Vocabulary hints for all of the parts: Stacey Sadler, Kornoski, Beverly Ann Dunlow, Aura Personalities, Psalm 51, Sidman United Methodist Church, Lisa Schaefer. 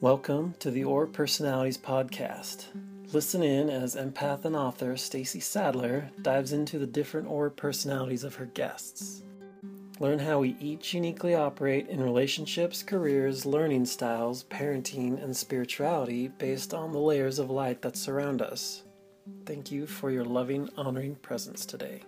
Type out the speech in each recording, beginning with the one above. Welcome to the Aura Personalities podcast. Listen in as empath and author Stacey Sadler dives into the different Aura personalities of her guests. Learn how we each uniquely operate in relationships, careers, learning styles, parenting, and spirituality based on the layers of light that surround us. Thank you for your loving, honoring presence today.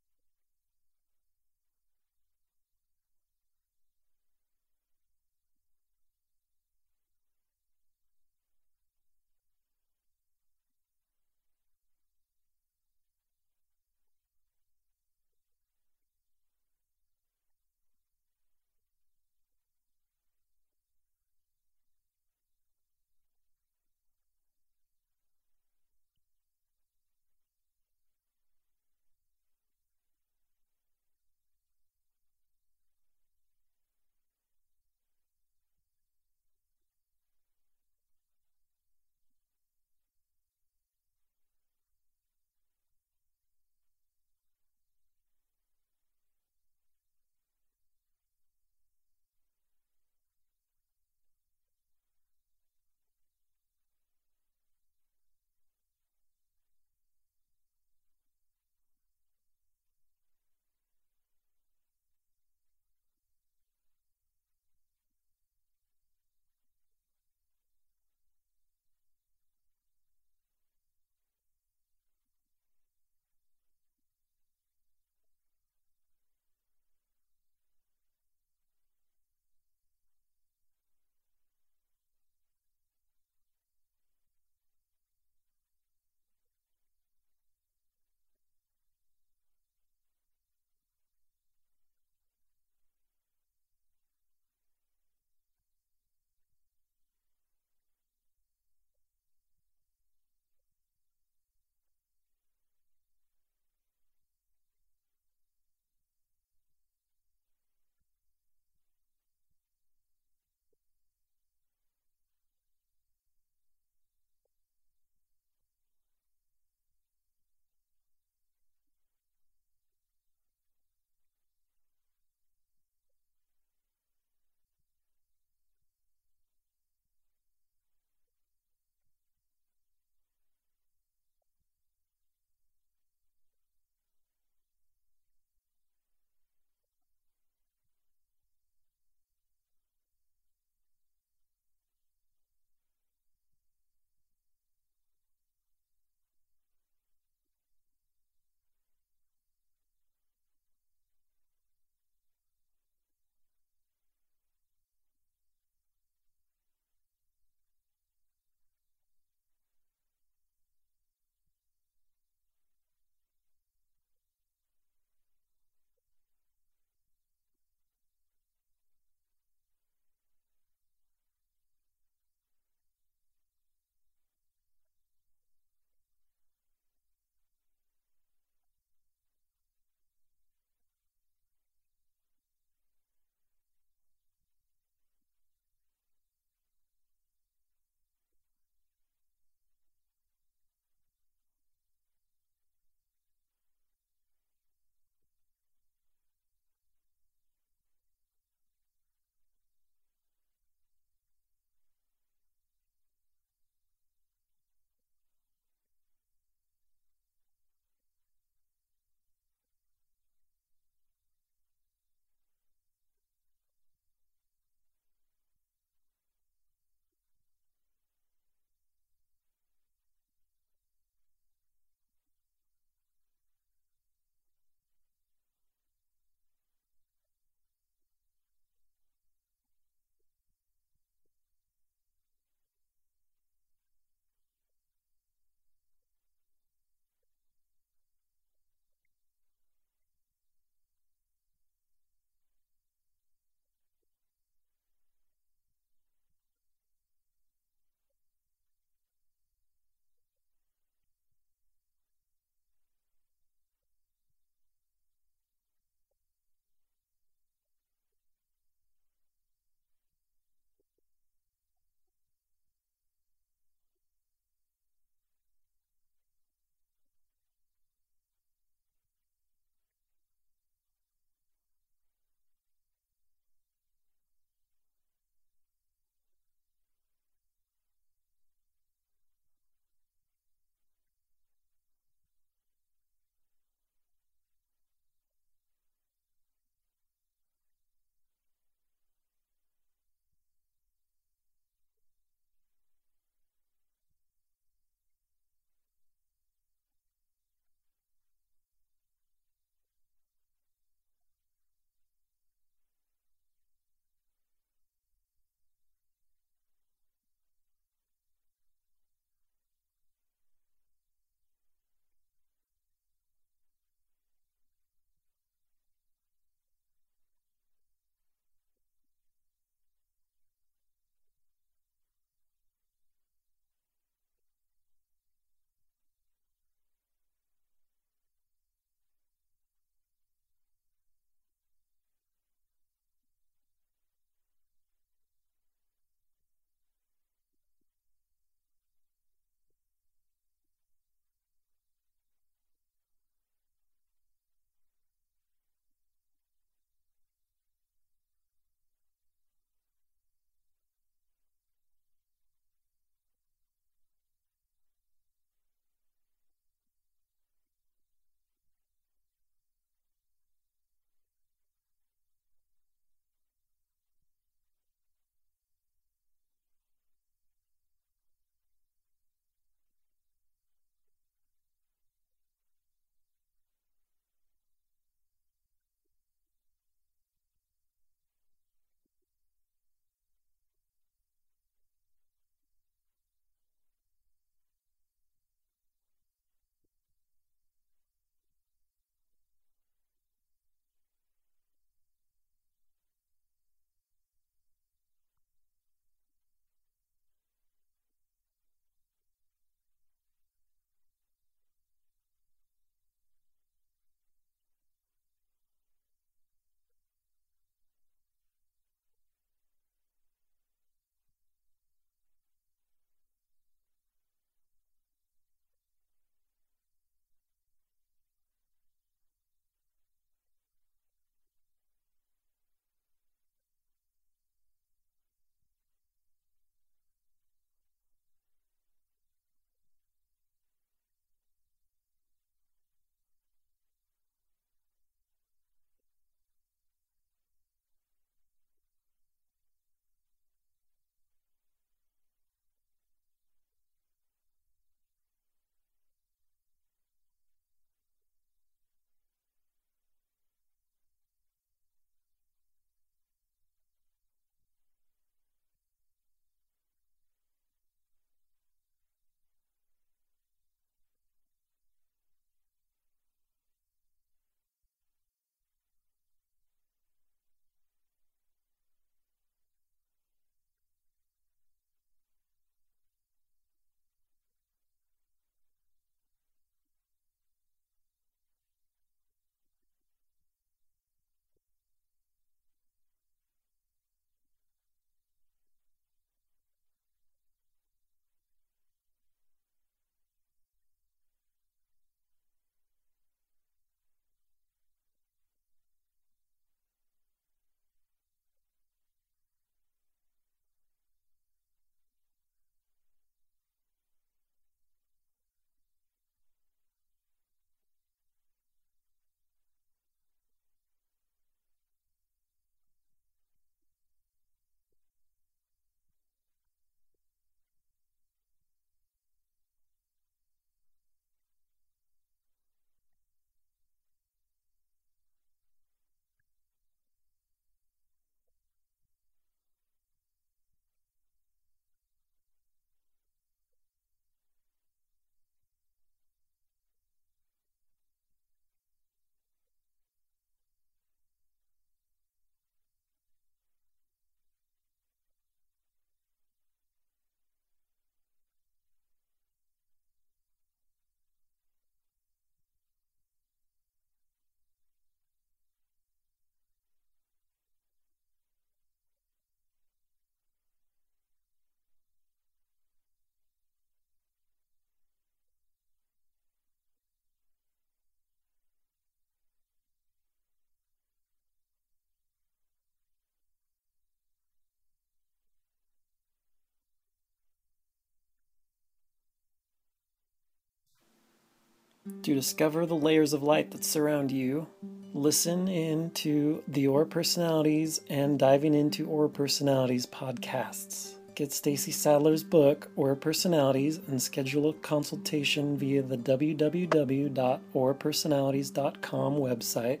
to discover the layers of light that surround you, listen into the Aura Personalities and Diving Into Aura Personalities podcasts. Get Stacey Sadler's book, Aura Personalities, and schedule a consultation via the www.aurapersonalities.com website,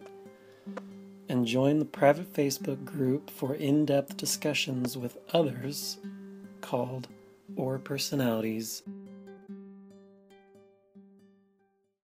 and join the private Facebook group for in-depth discussions with others called Aura Personalities.